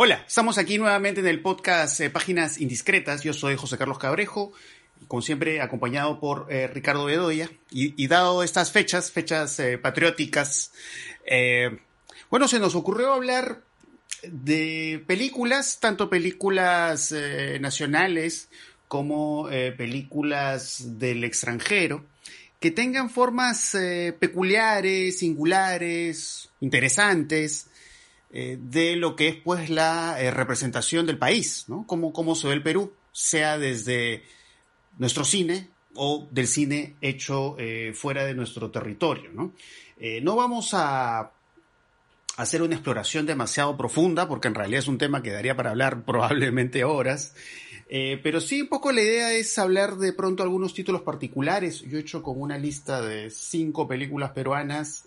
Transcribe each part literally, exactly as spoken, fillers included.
Hola, estamos aquí nuevamente en el podcast eh, Páginas Indiscretas. Yo soy José Carlos Cabrejo, como siempre acompañado por eh, Ricardo Bedoya. Y, y dado estas fechas, fechas eh, patrióticas, eh, bueno, se nos ocurrió hablar de películas, tanto películas eh, nacionales como eh, películas del extranjero, que tengan formas eh, peculiares, singulares, interesantes, eh, de lo que es pues la eh, representación del país, ¿no? Cómo, cómo se ve el Perú, sea desde nuestro cine o del cine hecho eh, fuera de nuestro territorio, ¿no? Eh, no vamos a hacer una exploración demasiado profunda, porque en realidad es un tema que daría para hablar probablemente horas, eh, pero sí un poco la idea es hablar de pronto algunos títulos particulares. Yo he hecho como una lista de cinco películas peruanas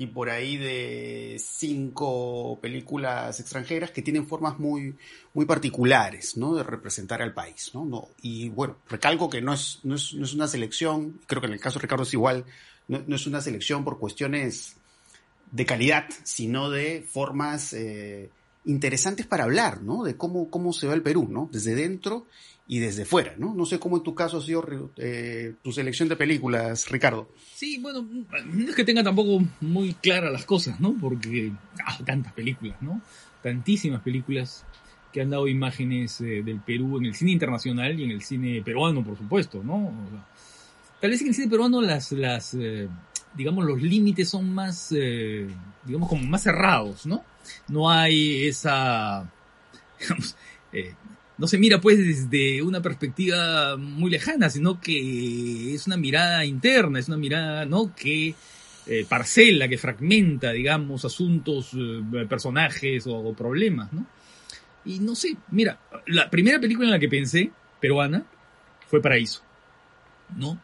y por ahí de cinco películas extranjeras que tienen formas muy, muy particulares, ¿no?, de representar al país, ¿no? No, y bueno, recalco que no es, no es, no es una selección, creo que en el caso de Ricardo es igual, no, no es una selección por cuestiones de calidad, sino de formas eh, interesantes para hablar, ¿no? De cómo, cómo se ve el Perú, ¿no? Desde dentro y desde fuera, ¿no? No sé cómo en tu caso ha sido eh, tu selección de películas, Ricardo. Sí, bueno, no es que tenga tampoco muy claras las cosas, ¿no? Porque ah, tantas películas, ¿no? Tantísimas películas que han dado imágenes eh, del Perú en el cine internacional y en el cine peruano, por supuesto, ¿no? O sea, tal vez en el cine peruano las... las eh, digamos, los límites son más, eh, digamos, como más cerrados, ¿no? No hay esa, digamos, eh, no se mira pues desde una perspectiva muy lejana, sino que es una mirada interna, es una mirada, ¿no?, que eh, parcela, que fragmenta, digamos, asuntos, eh, personajes o, o problemas, ¿no? Y no sé, mira, la primera película en la que pensé, peruana, fue Paraíso, ¿no?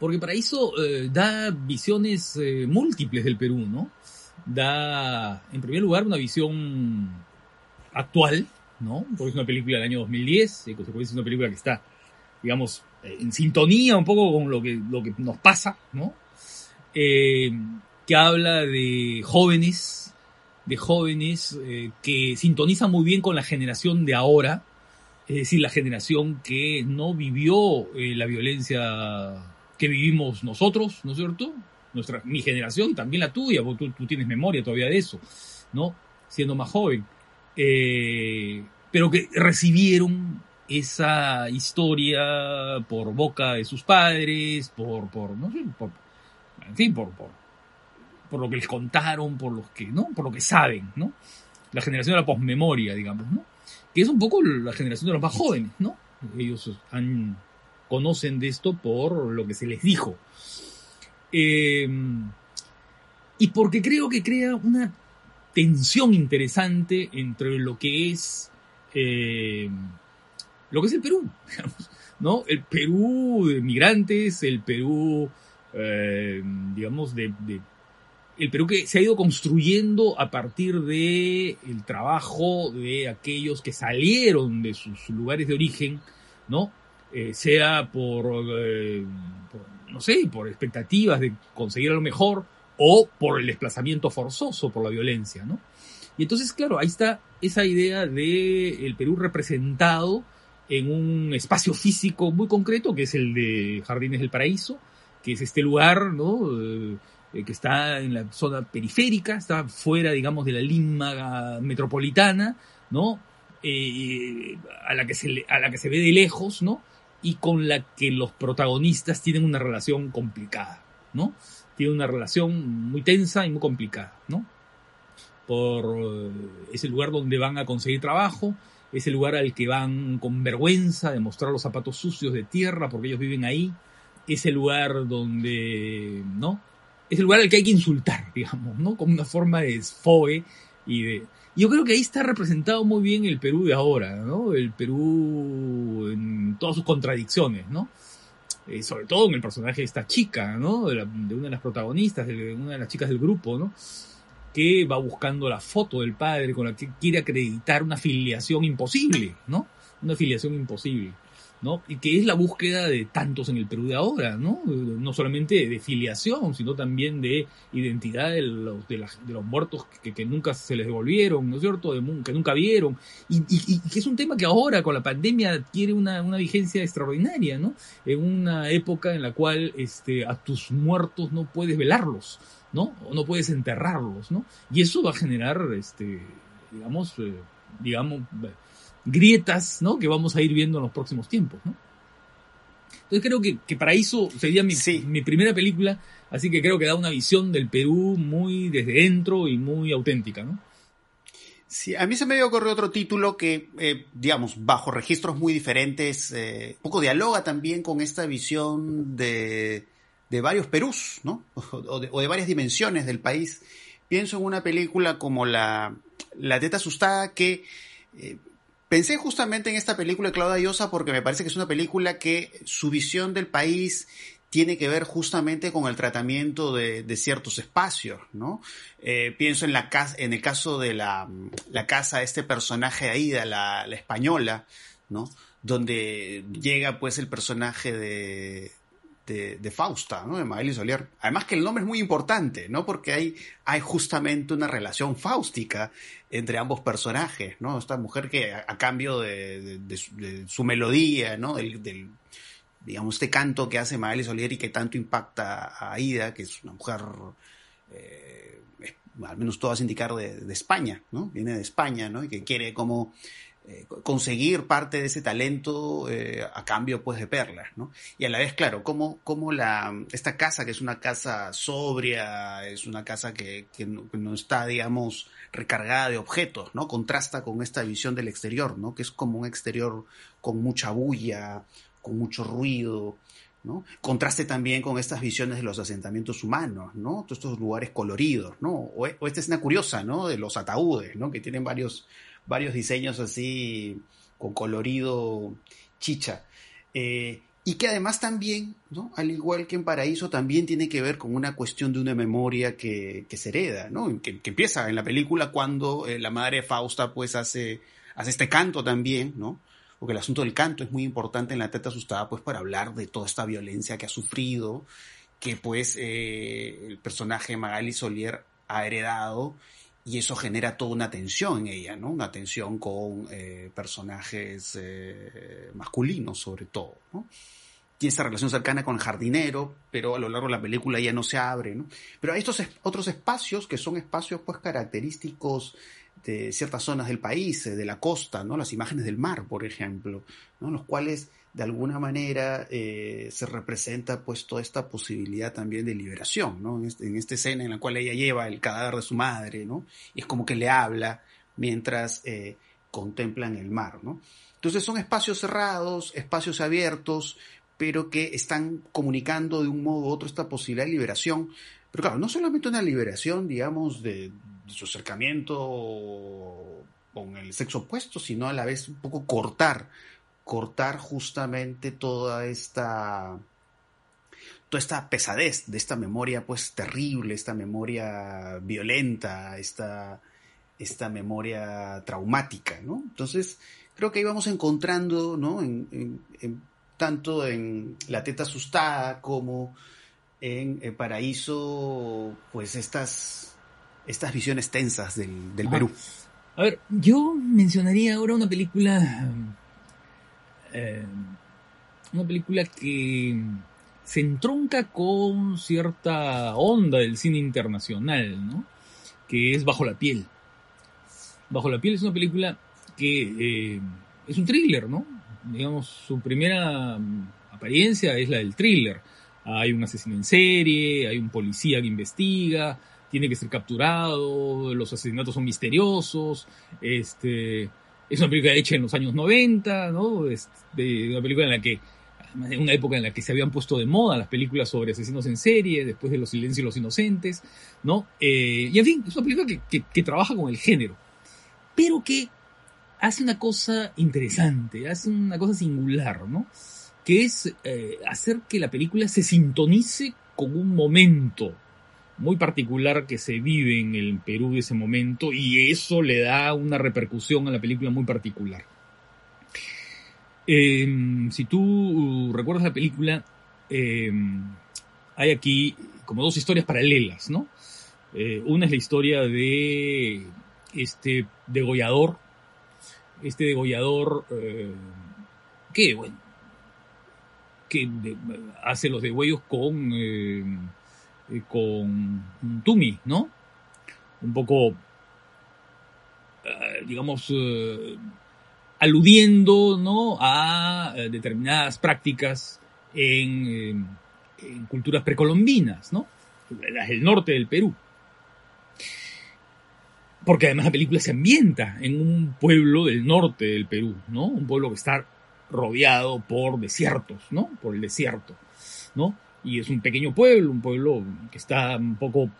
Porque Paraíso eh, da visiones eh, múltiples del Perú, ¿no? Da, en primer lugar, una visión actual, ¿no? Porque es una película del año dos mil diez, y consecuencia es una película que está, digamos, en sintonía un poco con lo que, lo que nos pasa, ¿no? Eh, que habla de jóvenes, de jóvenes eh, que sintonizan muy bien con la generación de ahora, es decir, la generación que no vivió eh, la violencia que vivimos nosotros, ¿no es cierto? Nuestra, mi generación, también la tuya, porque tú, tú tienes memoria todavía de eso, ¿no? Siendo más joven. Eh, pero que recibieron esa historia por boca de sus padres, por, por no sé, por, en fin, por, por, por lo que les contaron, por los que, ¿no? Por lo que saben, ¿no? La generación de la posmemoria, digamos, ¿no? Que es un poco la generación de los más jóvenes, ¿no? Ellos han... conocen de esto por lo que se les dijo. Eh, y porque creo que crea una tensión interesante entre lo que es eh, lo que es el Perú, digamos, ¿no? El Perú de migrantes, el Perú, eh, digamos, de, de, el Perú que se ha ido construyendo a partir del trabajo de aquellos que salieron de sus lugares de origen, ¿no? Eh, sea por, eh, por, no sé, por expectativas de conseguir lo mejor o por el desplazamiento forzoso, por la violencia, ¿no? Y entonces, claro, ahí está esa idea de el Perú representado en un espacio físico muy concreto, que es el de Jardines del Paraíso, que es este lugar, ¿no?, eh, que está en la zona periférica, está fuera, digamos, de la Lima metropolitana, ¿no?, eh, a la que se le, a la que se ve de lejos, ¿no?, y con la que los protagonistas tienen una relación complicada, ¿no? Tienen una relación muy tensa y muy complicada, ¿no? Por, es el lugar donde van a conseguir trabajo, es el lugar al que van con vergüenza de mostrar los zapatos sucios de tierra porque ellos viven ahí, es el lugar donde, ¿no?, es el lugar al que hay que insultar, digamos, ¿no?, como una forma de desfogue y de... Yo creo que ahí está representado muy bien el Perú de ahora, ¿no? El Perú en todas sus contradicciones, ¿no? Eh, sobre todo en el personaje de esta chica, ¿no? De, la, de una de las protagonistas, de una de las chicas del grupo, ¿no? Que va buscando la foto del padre con la que quiere acreditar una filiación imposible, ¿no? Una filiación imposible. ¿no? Y que es la búsqueda de tantos en el Perú de ahora, ¿no? No solamente de filiación, sino también de identidad de los, de la, de los muertos que, que nunca se les devolvieron, ¿no es cierto? De, que nunca vieron. Y, y, y que es un tema que ahora, con la pandemia, adquiere una, una vigencia extraordinaria, ¿no? En una época en la cual este, a tus muertos no puedes velarlos, ¿no? O no puedes enterrarlos, ¿no? Y eso va a generar, este, digamos, eh, digamos... grietas, ¿no? Que vamos a ir viendo en los próximos tiempos, ¿no? Entonces creo que, que Paraíso sería mi, sí. mi primera película, así que creo que da una visión del Perú muy desde dentro y muy auténtica, ¿no? Sí, a mí se me ocurrió otro título que, eh, digamos, bajo registros muy diferentes, eh, un poco dialoga también con esta visión de, de varios Perús, ¿no? O de, o de varias dimensiones del país. Pienso en una película como La, La Teta Asustada que... Eh, Pensé justamente en esta película de Claudia Llosa porque me parece que es una película que su visión del país tiene que ver justamente con el tratamiento de, de ciertos espacios, ¿no? Eh, pienso en la casa, en el caso de la, la casa de este personaje de Aida, la, la española, ¿no? Donde llega pues el personaje de, de, de Fausta, ¿no? De Maélie Solier. Además que el nombre es muy importante, ¿no? Porque hay, hay justamente una relación fáustica entre ambos personajes, ¿no? Esta mujer que a, a cambio de, de, de, su, de su melodía, ¿no? Del, del, digamos, este canto que hace Maélie Solier y que tanto impacta a Aida, que es una mujer, eh, al menos todo hace indicar, de, de España, ¿no? Viene de España, ¿no? Y que quiere como eh, conseguir parte de ese talento eh, a cambio, pues, de perlas, ¿no? Y a la vez, claro, como, como la, esta casa, que es una casa sobria, es una casa que, que, no, que no está, digamos... recargada de objetos, ¿no? Contrasta con esta visión del exterior, ¿no? Que es como un exterior con mucha bulla, con mucho ruido, ¿no? Contraste también con estas visiones de los asentamientos humanos, ¿no? Todos estos lugares coloridos, ¿no? O, o esta escena curiosa, ¿no? De los ataúdes, ¿no? Que tienen varios, varios diseños así con colorido chicha. Eh, y que además también, ¿no? Al igual que en Paraíso, también tiene que ver con una cuestión de una memoria que, que se hereda, ¿no? Que, que empieza en la película cuando eh, la madre Fausta pues hace, hace este canto también, ¿no? Porque el asunto del canto es muy importante en La Teta Asustada pues para hablar de toda esta violencia que ha sufrido, que pues eh, el personaje Maélie Solier ha heredado, y eso genera toda una tensión en ella, ¿no? Una tensión con eh, personajes eh, masculinos sobre todo, ¿no? Tiene esa relación cercana con el jardinero, pero a lo largo de la película ya no se abre, ¿no? Pero hay estos es- otros espacios que son espacios pues característicos de ciertas zonas del país, de la costa, ¿no? Las imágenes del mar, por ejemplo, ¿no? Los cuales de alguna manera eh, se representa pues toda esta posibilidad también de liberación, ¿no? En, este, en esta escena en la cual ella lleva el cadáver de su madre, ¿no? Y es como que le habla mientras eh, contemplan el mar, ¿no? Entonces son espacios cerrados, espacios abiertos, pero que están comunicando de un modo u otro esta posibilidad de liberación. Pero claro, no solamente una liberación, digamos, de, de su acercamiento con el sexo opuesto, sino a la vez un poco cortar, cortar justamente toda esta, toda esta pesadez de esta memoria pues terrible, esta memoria violenta, esta, esta memoria traumática, ¿no? Entonces, creo que ahí vamos encontrando, ¿no? En, en, en, tanto en La Teta Asustada como en el Paraíso, pues estas, estas visiones tensas del, del Perú. A ver, yo mencionaría ahora una película, eh, una película que se entronca con cierta onda del cine internacional, ¿no? Que es Bajo la Piel. Bajo la Piel es una película que eh, es un thriller, ¿no? Digamos, su primera apariencia es la del thriller. Hay un asesino en serie, hay un policía que investiga, tiene que ser capturado, los asesinatos son misteriosos, este, es una película hecha en los años noventa, ¿no? Este, una película en la que, en una época en la que se habían puesto de moda las películas sobre asesinos en serie, después de Los silencios y los inocentes, ¿no? Eh, y en fin, es una película que, que, que trabaja con el género, pero que hace una cosa interesante, hace una cosa singular, ¿no? Que es eh, hacer que la película se sintonice con un momento muy particular que se vive en el Perú de ese momento, y eso le da una repercusión a la película muy particular. Eh, si tú recuerdas la película, eh, hay aquí como dos historias paralelas, ¿no? Eh, una es la historia de este degollador, este degollador eh, que, bueno, que de, hace los degüellos con, eh, con Tumi, ¿no? Un poco, eh, digamos, eh, aludiendo, ¿no?, a determinadas prácticas en... Eh, en culturas precolombinas, ¿no?, las del norte del Perú. Porque además la película se ambienta en un pueblo del norte del Perú, ¿no?, un pueblo que está rodeado por desiertos, ¿no?, por el desierto, ¿no?, y es un pequeño pueblo, un pueblo que está un poco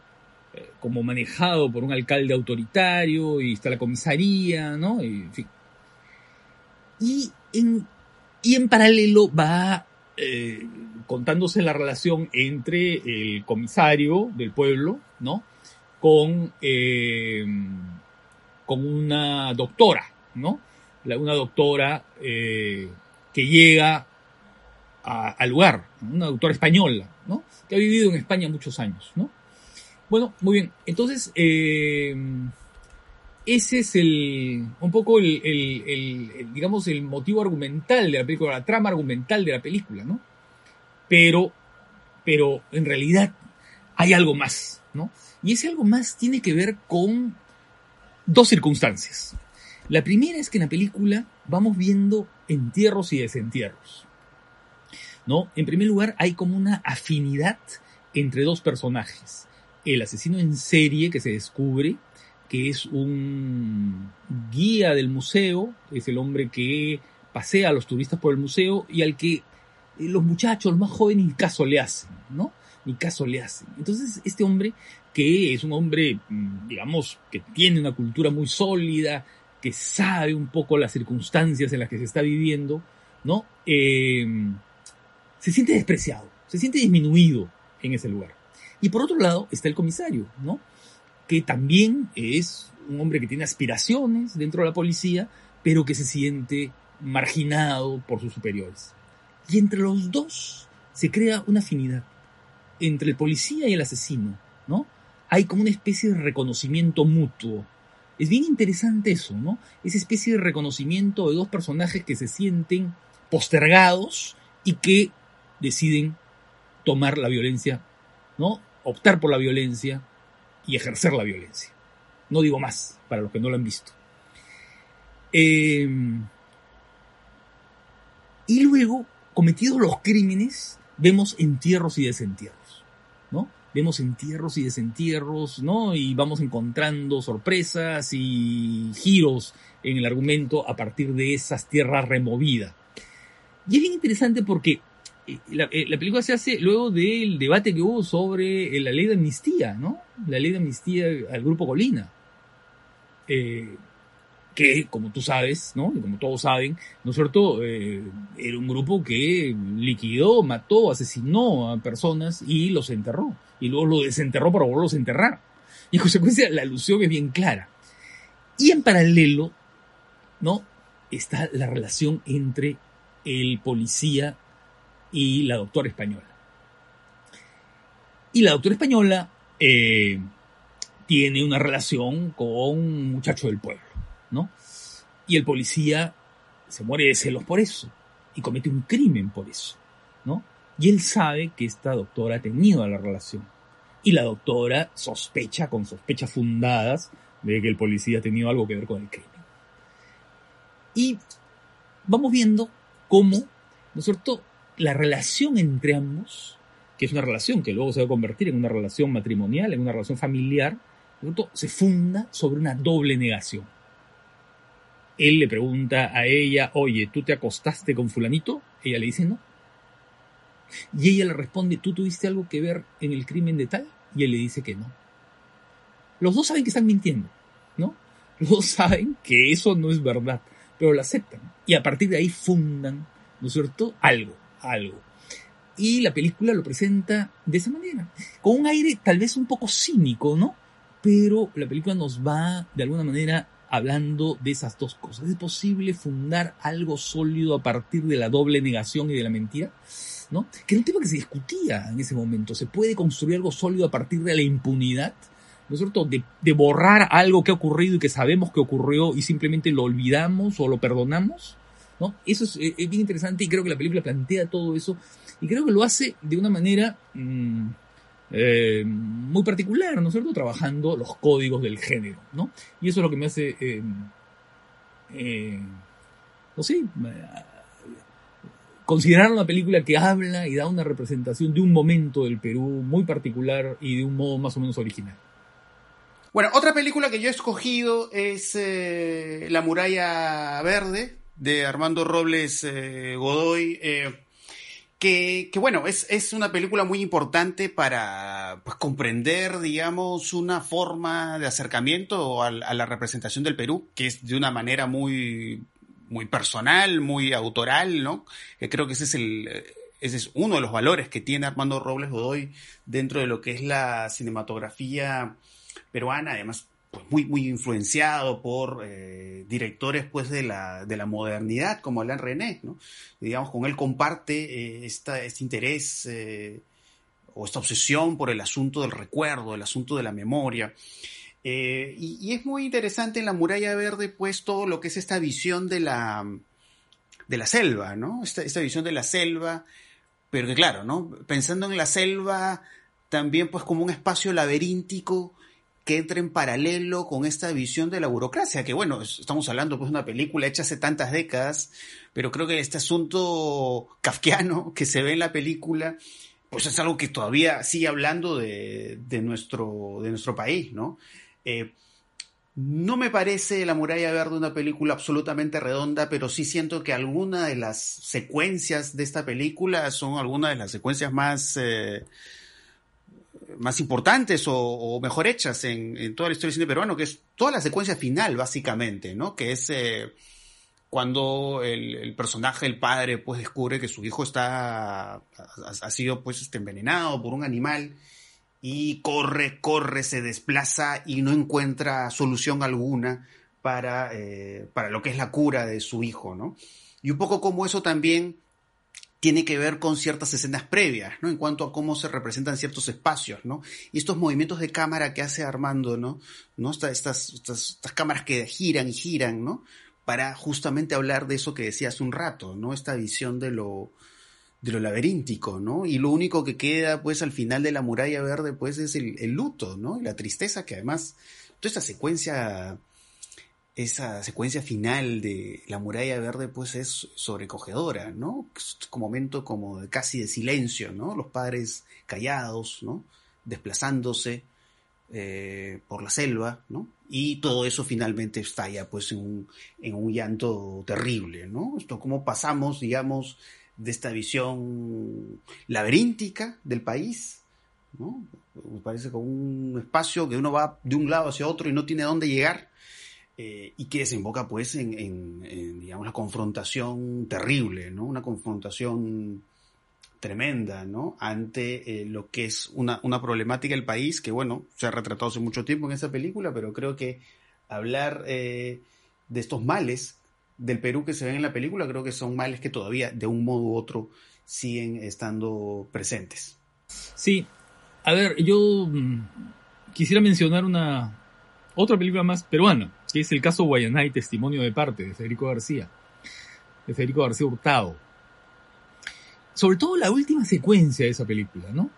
eh, como manejado por un alcalde autoritario, y está la comisaría, ¿no?, y, en fin. Y en, y en paralelo va... Eh, contándose la relación entre el comisario del pueblo, ¿no?, con, eh, con una doctora, ¿no?, la, una doctora eh, que llega a, al lugar, una doctora española, ¿no?, que ha vivido en España muchos años, ¿no? Bueno, muy bien, entonces eh, ese es el, un poco el, el, el, el, digamos, el motivo argumental de la película, la trama argumental de la película, ¿no? Pero, pero en realidad hay algo más, ¿no? Y ese algo más tiene que ver con dos circunstancias. La primera es que en la película vamos viendo entierros y desentierros, ¿no? En primer lugar, hay como una afinidad entre dos personajes. El asesino en serie que se descubre, que es un guía del museo, es el hombre que pasea a los turistas por el museo y al que los muchachos, los más jóvenes, ni caso le hacen, ¿no? Ni caso le hacen. Entonces, este hombre, que es un hombre, digamos, que tiene una cultura muy sólida, que sabe un poco las circunstancias en las que se está viviendo, ¿no? Eh, se siente despreciado, se siente disminuido en ese lugar. Y por otro lado está el comisario, ¿no?, que también es un hombre que tiene aspiraciones dentro de la policía, pero que se siente marginado por sus superiores. Y entre los dos se crea una afinidad. Entre el policía y el asesino, ¿no?, hay como una especie de reconocimiento mutuo. Es bien interesante eso, ¿no? Esa especie de reconocimiento de dos personajes que se sienten postergados y que deciden tomar la violencia, ¿no?, optar por la violencia y ejercer la violencia. No digo más, para los que no lo han visto. Eh, y luego... cometidos los crímenes, vemos entierros y desentierros, ¿no? Vemos entierros y desentierros, ¿no? Y vamos encontrando sorpresas y giros en el argumento a partir de esas tierras removidas. Y es bien interesante porque la, la película se hace luego del debate que hubo sobre la ley de amnistía, ¿no? La ley de amnistía al Grupo Colina. Eh... que, como tú sabes, ¿no?, y como todos saben, ¿no es cierto?, eh, era un grupo que liquidó, mató, asesinó a personas y los enterró. Y luego los desenterró para volverlos a enterrar. Y en consecuencia, la alusión es bien clara. Y en paralelo, ¿no?, está la relación entre el policía y la doctora española. Y la doctora española eh, tiene una relación con un muchacho del pueblo, ¿no? Y el policía se muere de celos por eso y comete un crimen por eso, ¿no? Y él sabe que esta doctora ha tenido la relación y la doctora sospecha, con sospechas fundadas, de que el policía ha tenido algo que ver con el crimen. Y vamos viendo cómo, ¿no es cierto?, la relación entre ambos, que es una relación que luego se va a convertir en una relación matrimonial, en una relación familiar, ¿no es cierto?, se funda sobre una doble negación. Él le pregunta a ella, oye, ¿tú te acostaste con fulanito? Ella le dice no. Y ella le responde, ¿tú tuviste algo que ver en el crimen de tal? Y él le dice que no. Los dos saben que están mintiendo, ¿no? Los dos saben que eso no es verdad, pero lo aceptan. Y a partir de ahí fundan, ¿no es cierto?, algo, algo. Y la película lo presenta de esa manera, con un aire tal vez un poco cínico, ¿no? Pero la película nos va, de alguna manera, hablando de esas dos cosas. ¿Es posible fundar algo sólido a partir de la doble negación y de la mentira? ¿No? Que era un tema que se discutía en ese momento. ¿Se puede construir algo sólido a partir de la impunidad? ¿No es cierto? De, de borrar algo que ha ocurrido y que sabemos que ocurrió y simplemente lo olvidamos o lo perdonamos, ¿no? Eso es, es bien interesante, y creo que la película plantea todo eso, y creo que lo hace de una manera mmm, eh, muy particular, ¿no es cierto? Trabajando los códigos del género, ¿no? Y eso es lo que me hace, eh, eh, no sé, considerar una película que habla y da una representación de un momento del Perú muy particular y de un modo más o menos original. Bueno, otra película que yo he escogido es eh, La Muralla Verde, de Armando Robles eh, Godoy, eh, que, que bueno, es, es una película muy importante para pues, comprender, digamos, una forma de acercamiento a, a la representación del Perú, que es de una manera muy, muy personal, muy autoral, ¿no? Eh, creo que ese es el... Ese es uno de los valores que tiene Armando Robles Godoy dentro de lo que es la cinematografía peruana, además pues muy, muy influenciado por eh, directores pues de la, de la modernidad como Alain Resnais, ¿no? Digamos, con él comparte eh, esta, este interés eh, o esta obsesión por el asunto del recuerdo, el asunto de la memoria. Eh, y, y es muy interesante en La Muralla Verde pues todo lo que es esta visión de la, de la selva, ¿no? Esta, esta visión de la selva, pero que claro, ¿no? Pensando en la selva también pues como un espacio laberíntico que entra en paralelo con esta visión de la burocracia, que bueno, estamos hablando pues de una película hecha hace tantas décadas, pero creo que este asunto kafkiano que se ve en la película, pues es algo que todavía sigue hablando de, de, nuestro, de nuestro país, ¿no? Eh, no me parece La Muralla Verde una película absolutamente redonda, pero sí siento que alguna de las secuencias de esta película son algunas de las secuencias más... Eh, más importantes o, o mejor hechas en, en toda la historia del cine peruano, que es toda la secuencia final, básicamente, ¿no? Que es eh, cuando el, el personaje, el padre, pues descubre que su hijo está, ha, ha sido pues este, envenenado por un animal, y corre, corre, se desplaza y no encuentra solución alguna para, eh, para lo que es la cura de su hijo, ¿no? Y un poco como eso también tiene que ver con ciertas escenas previas, ¿no? En cuanto a cómo se representan ciertos espacios, ¿no? Y estos movimientos de cámara que hace Armando, ¿no? ¿No? Estas, estas, estas, estas cámaras que giran y giran, ¿no? Para justamente hablar de eso que decía hace un rato, ¿no? Esta visión de lo, de lo laberíntico, ¿no? Y lo único que queda, pues, al final de La Muralla Verde, pues, es el, el luto, ¿no? Y la tristeza que además, toda esta secuencia... Esa secuencia final de La Muralla Verde, pues, es sobrecogedora, ¿no? Es un momento como de, casi de silencio, ¿no? Los padres callados, ¿no? Desplazándose eh, por la selva, ¿no? Y todo eso finalmente estalla, pues, en un, en un llanto terrible, ¿no? Esto como pasamos, digamos, de esta visión laberíntica del país, ¿no? Me parece como un espacio que uno va de un lado hacia otro y no tiene dónde llegar, Eh, y que desemboca pues en, en, en digamos la confrontación terrible, ¿no? Una confrontación tremenda, ¿no? Ante eh, lo que es una, una problemática del país que bueno, se ha retratado hace mucho tiempo en esa película, pero creo que hablar eh, de estos males del Perú que se ven en la película, creo que son males que todavía de un modo u otro siguen estando presentes. Sí, a ver, yo quisiera mencionar una otra película más peruana, que es El caso Guayanay, testimonio de parte, de Federico García, de Federico García Hurtado. Sobre todo la última secuencia de esa película, ¿no?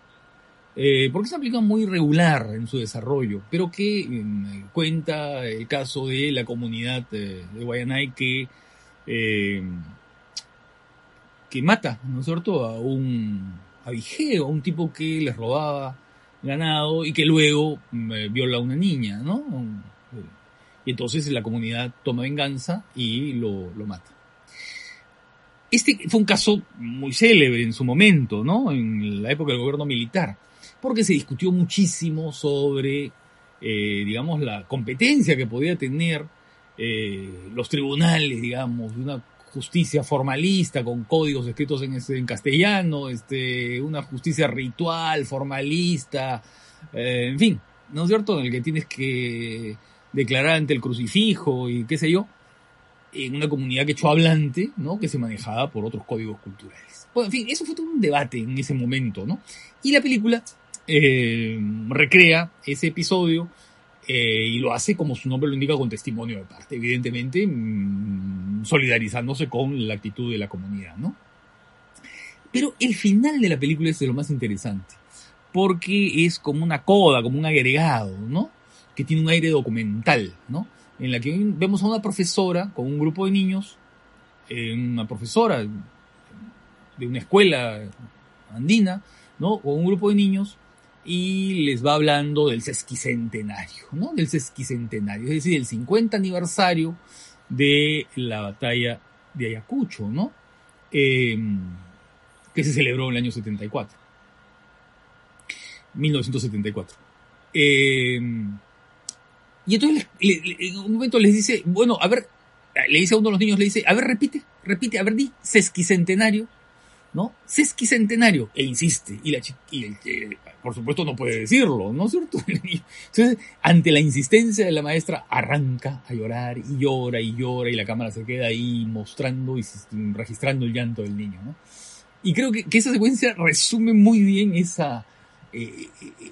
Eh, porque es una película muy regular en su desarrollo, pero que eh, cuenta el caso de la comunidad eh, de Guayanay que, eh, que mata, ¿no es cierto?, a un abijeo, a un tipo que les robaba ganado y que luego eh, viola a una niña, ¿no? Y entonces la comunidad toma venganza y lo, lo mata. Este fue un caso muy célebre en su momento, ¿no? En la época del gobierno militar, porque se discutió muchísimo sobre, eh, digamos, la competencia que podía tener eh, los tribunales, digamos, de una justicia formalista con códigos escritos en, en castellano, este, una justicia ritual, formalista, eh, en fin, ¿no es cierto? En el que tienes que declarar ante el crucifijo y qué sé yo, en una comunidad quechua hablante, ¿no?, que se manejaba por otros códigos culturales. Bueno, en fin, eso fue todo un debate en ese momento, ¿no? Y la película eh, recrea ese episodio eh, y lo hace, como su nombre lo indica, con testimonio de parte, evidentemente mmm, solidarizándose con la actitud de la comunidad, ¿no? Pero el final de la película es de lo más interesante, porque es como una coda, como un agregado, ¿no?, que tiene un aire documental, ¿no?, en la que vemos a una profesora con un grupo de niños, eh, una profesora de una escuela andina, ¿no?, con un grupo de niños, y les va hablando del sesquicentenario, ¿no?, del sesquicentenario, es decir, el cincuenta aniversario de la batalla de Ayacucho, ¿no?, eh, que se celebró en el año setenta y cuatro, mil novecientos setenta y cuatro. Eh... Y entonces le, le, en un momento les dice, bueno, a ver, le dice a uno de los niños, le dice, a ver, repite, repite, a ver, di, sesquicentenario, ¿no? Sesquicentenario, e insiste, y la y el, eh, por supuesto no puede decirlo, ¿no es cierto? Entonces, ante la insistencia de la maestra, arranca a llorar, y llora, y llora, y la cámara se queda ahí mostrando y registrando el llanto del niño, ¿no? Y creo que, que esa secuencia resume muy bien esa... Eh, eh, eh,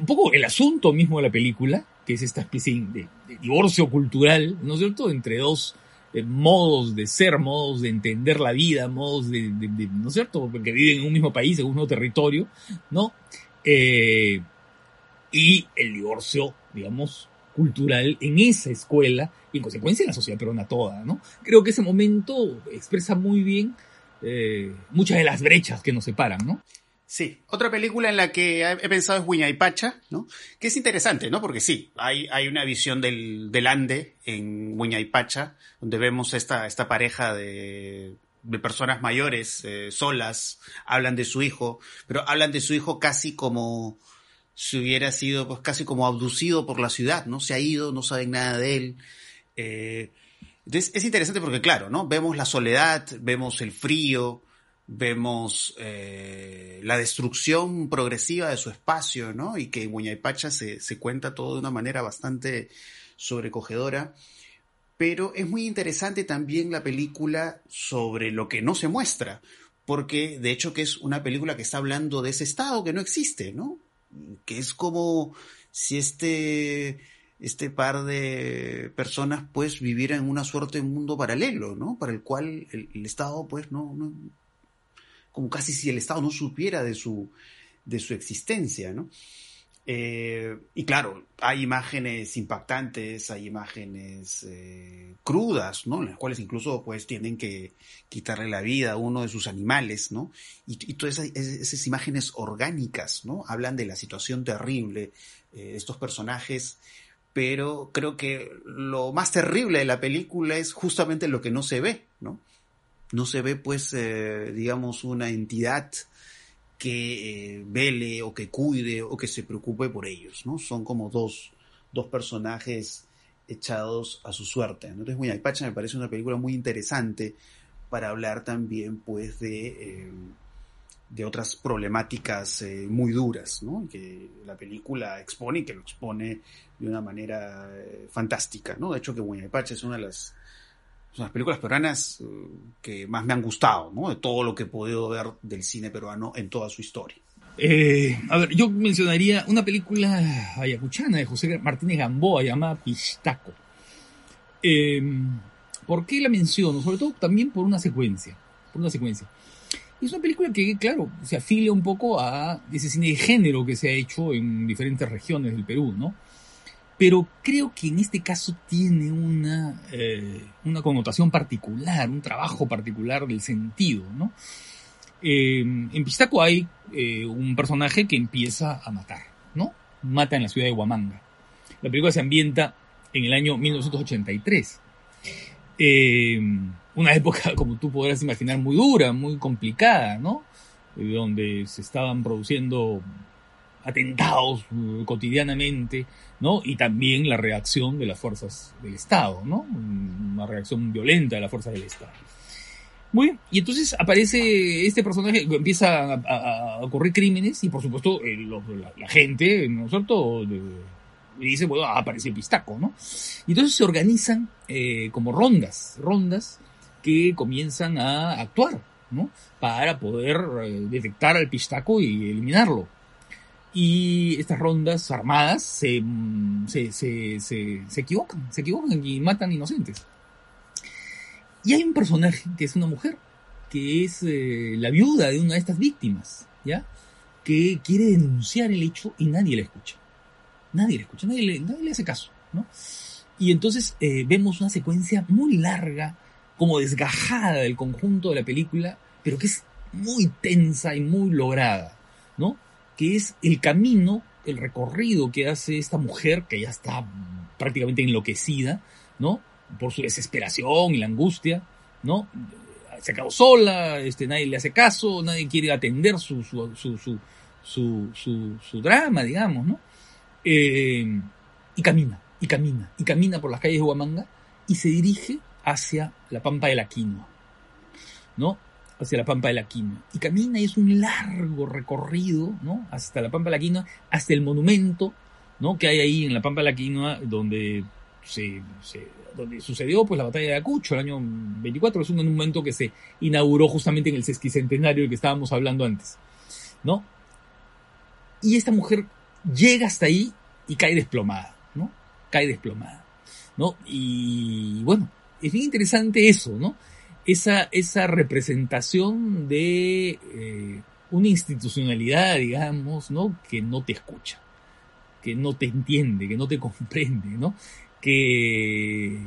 un poco el asunto mismo de la película, que es esta especie de, de divorcio cultural, ¿no es cierto?, entre dos eh, modos de ser, modos de entender la vida, modos de, de, de, ¿no es cierto?, que viven en un mismo país, en un mismo territorio, ¿no? Eh, y el divorcio, digamos, cultural en esa escuela, y en consecuencia en la sociedad peruana toda, ¿no? Creo que ese momento expresa muy bien eh, muchas de las brechas que nos separan, ¿no? Sí, otra película en la que he pensado es Wiñaypacha, ¿no?, que es interesante, ¿no?, porque sí, hay, hay una visión del, del Ande en Wiñaypacha, donde vemos esta, esta pareja de, de personas mayores, eh, solas, hablan de su hijo, pero hablan de su hijo casi como si hubiera sido, pues casi como abducido por la ciudad, ¿no?, se ha ido, no saben nada de él, eh, entonces es interesante porque claro, ¿no?, vemos la soledad, vemos el frío, vemos eh, la destrucción progresiva de su espacio, ¿no? Y que en Wiñaypacha se, se cuenta todo de una manera bastante sobrecogedora. Pero es muy interesante también la película sobre lo que no se muestra, porque de hecho que es una película que está hablando de ese estado que no existe, ¿no? Que es como si este... este par de personas pues vivieran en una suerte de mundo paralelo, ¿no? Para el cual el, el Estado pues no, no, como casi si el Estado no supiera de su, de su existencia, ¿no? Eh, y claro, hay imágenes impactantes, hay imágenes eh, crudas, ¿no? En las cuales incluso pues tienen que quitarle la vida a uno de sus animales, ¿no? Y, y todas esas, esas imágenes orgánicas, ¿no? Hablan de la situación terrible eh, de estos personajes. Pero creo que lo más terrible de la película es justamente lo que no se ve, ¿no? No se ve, pues, eh, digamos, una entidad que eh, vele o que cuide o que se preocupe por ellos, ¿no? Son como dos, dos personajes echados a su suerte, ¿no? Entonces, Wiñaypacha me parece una película muy interesante para hablar también, pues, de, eh, de otras problemáticas eh, muy duras, ¿no? Que la película expone y que lo expone de una manera eh, fantástica, ¿no? De hecho que Wiñaypacha es una de las, las películas peruanas eh, que más me han gustado, ¿no? De todo lo que he podido ver del cine peruano en toda su historia. Eh, a ver, yo mencionaría una película ayacuchana de José Martínez Gamboa llamada Pishtaco. Eh, ¿Por qué la menciono? Sobre todo también por una secuencia, por una secuencia. Es una película que, claro, se afilia un poco a ese cine de género que se ha hecho en diferentes regiones del Perú, ¿no? Pero creo que en este caso tiene una, eh, una connotación particular, un trabajo particular del sentido, ¿no? Eh, en Pishtaco hay eh, un personaje que empieza a matar, ¿no? Mata en la ciudad de Huamanga. La película se ambienta en el año mil novecientos ochenta y tres. Eh... Una época, como tú podrás imaginar, muy dura, muy complicada, ¿no? Donde se estaban produciendo atentados cotidianamente, ¿no? Y también la reacción de las fuerzas del Estado, ¿no? Una reacción violenta de las fuerzas del Estado. Muy bien, y entonces aparece este personaje, empieza a, a, a ocurrir crímenes y, por supuesto, el, la, la gente, ¿no es cierto?, y dicen, bueno, apareció Pishtaco, ¿no? Y entonces se organizan eh, como rondas, rondas que comienzan a actuar, ¿no? Para poder eh, detectar al Pishtaco y eliminarlo. Y estas rondas armadas se, se, se, se, se equivocan, se equivocan y matan inocentes. Y hay un personaje que es una mujer, que es eh, la viuda de una de estas víctimas, ¿ya? Que quiere denunciar el hecho y nadie la escucha. Nadie la escucha, nadie le, nadie le hace caso, ¿no? Y entonces eh, vemos una secuencia muy larga, como desgajada del conjunto de la película, pero que es muy tensa y muy lograda, ¿no? Que es el camino, el recorrido que hace esta mujer, que ya está prácticamente enloquecida, ¿no? Por su desesperación y la angustia, ¿no? Se quedó sola, este, nadie le hace caso, nadie quiere atender su, su, su, su, su, su, su drama, digamos, ¿no? Eh, y camina, y camina, y camina por las calles de Huamanga y se dirige hacia la Pampa de la Quinua, ¿no? Hacia la Pampa de la Quinua. Y camina y es un largo recorrido, ¿no? Hasta la Pampa de la Quinua, hasta el monumento, ¿no? Que hay ahí en la Pampa de la Quinua, donde se, se, donde sucedió pues la Batalla de Ayacucho, el año veinticuatro. Es un monumento que se inauguró justamente en el sesquicentenario del que estábamos hablando antes, ¿no? Y esta mujer llega hasta ahí y cae desplomada, ¿no? Cae desplomada, ¿no? Y bueno, es bien interesante eso, ¿no? Esa, esa representación de eh, una institucionalidad, digamos, ¿no? Que no te escucha, que no te entiende, que no te comprende, ¿no? Que,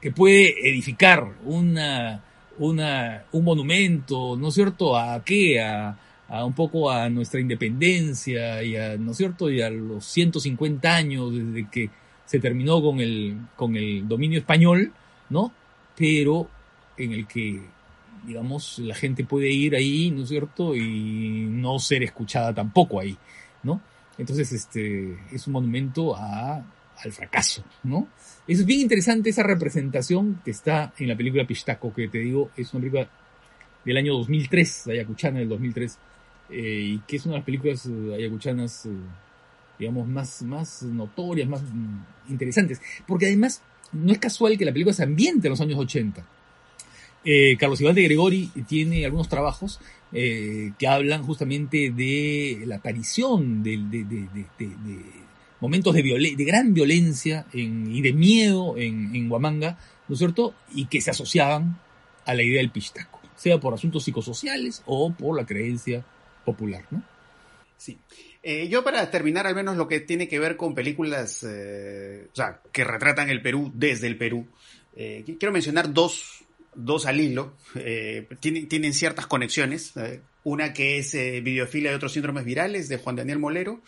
que puede edificar una, una, un monumento, ¿no es cierto? ¿A qué? A, a un poco a nuestra independencia y a, ¿no es cierto? Y a los ciento cincuenta años desde que se terminó con el, con el dominio español, ¿no? Pero en el que, digamos, la gente puede ir ahí, ¿no es cierto? Y no ser escuchada tampoco ahí, ¿no? Entonces, este, es un monumento a, al fracaso, ¿no? Es bien interesante esa representación que está en la película Pishtaco, que te digo, es una película del año dos mil tres, ayacuchana del dos mil tres, eh, y que es una de las películas ayacuchanas, eh, digamos, más, más notorias, más mm, interesantes, porque además no es casual que la película se ambiente en los años ochenta. Eh, Carlos Iván de Gregori tiene algunos trabajos eh, que hablan justamente de la aparición de, de, de, de, de, de momentos de, violen- de gran violencia en, y de miedo en, en Huamanga, ¿no es cierto? Y que se asociaban a la idea del Pishtaco, sea por asuntos psicosociales o por la creencia popular, ¿no? Sí. Eh, yo para terminar, al menos lo que tiene que ver con películas eh, o sea, que retratan el Perú desde el Perú, eh, quiero mencionar dos, dos al hilo. Eh, tienen, tienen ciertas conexiones. Eh, una que es eh, Videofilia y otros síndromes virales, de Juan Daniel Molero,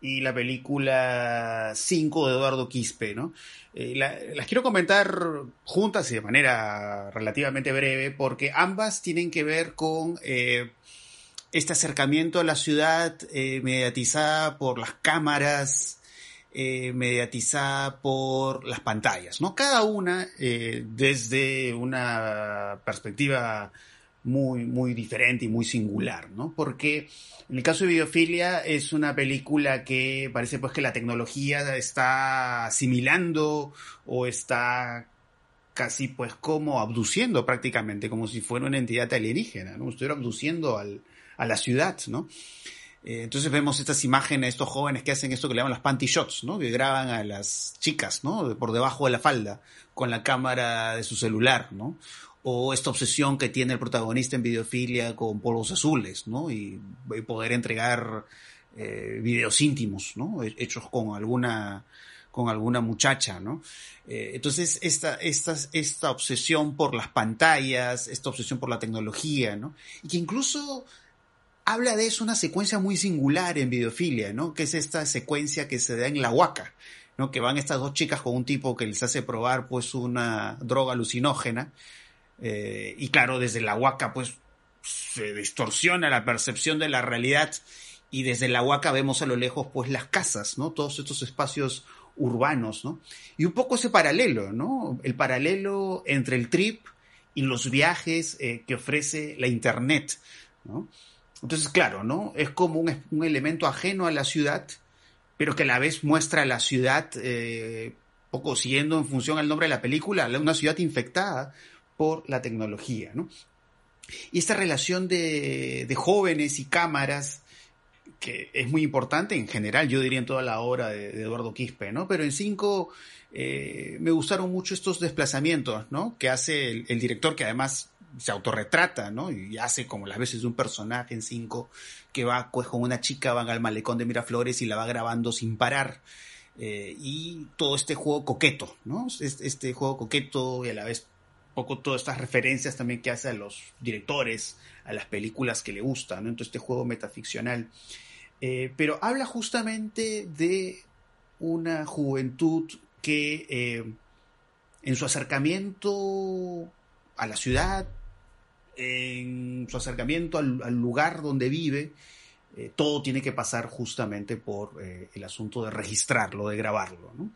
y la película Cinco de Eduardo Quispe, ¿no? Eh, la, las quiero comentar juntas y de manera relativamente breve, porque ambas tienen que ver con Eh, este acercamiento a la ciudad eh, mediatizada por las cámaras, eh, mediatizada por las pantallas, ¿no? Cada una eh, desde una perspectiva muy, muy diferente y muy singular, ¿no? Porque en el caso de Videofilia es una película que parece pues que la tecnología está asimilando o está casi pues como abduciendo prácticamente, como si fuera una entidad alienígena, ¿no? Estuviera abduciendo al a la ciudad, ¿no? Eh, entonces vemos estas imágenes, estos jóvenes que hacen esto que le llaman los panty shots, ¿no? Que graban a las chicas, ¿no? Por debajo de la falda, con la cámara de su celular, ¿no? O esta obsesión que tiene el protagonista en Videofilia con Polvos Azules, ¿no? Y, y poder entregar eh, videos íntimos, ¿no? Hechos con alguna, con alguna muchacha, ¿no? Eh, entonces esta, esta, esta obsesión por las pantallas, esta obsesión por la tecnología, ¿no? Y que incluso habla de eso una secuencia muy singular en Videofilia, ¿no? Que es esta secuencia que se da en La Huaca, ¿no? Que van estas dos chicas con un tipo que les hace probar, pues, una droga alucinógena. Eh, y claro, desde La Huaca, pues, se distorsiona la percepción de la realidad. Y desde La Huaca vemos a lo lejos, pues, las casas, ¿no? Todos estos espacios urbanos, ¿no? Y un poco ese paralelo, ¿no? El paralelo entre el trip y los viajes eh, que ofrece la internet, ¿no? Entonces, claro, ¿no? Es como un, un elemento ajeno a la ciudad pero que a la vez muestra la ciudad, eh, poco siguiendo en función al nombre de la película, una ciudad infectada por la tecnología, ¿no? Y esta relación de, de jóvenes y cámaras, que es muy importante en general, yo diría en toda la obra de, de Eduardo Quispe, ¿no? Pero en Cinco eh, me gustaron mucho estos desplazamientos, ¿no?, que hace el, el director, que además se autorretrata, ¿no?, y hace como las veces de un personaje en Cinco, que va pues, con una chica, van al malecón de Miraflores y la va grabando sin parar. Eh, y todo este juego coqueto, ¿no? Este, este juego coqueto y a la vez poco todas estas referencias también que hace a los directores, a las películas que le gustan, ¿no? Entonces este juego metaficcional. Eh, pero habla justamente de una juventud que eh, en su acercamiento a la ciudad, en su acercamiento al, al lugar donde vive, Eh, todo tiene que pasar justamente por eh, el asunto de registrarlo, de grabarlo, ¿no?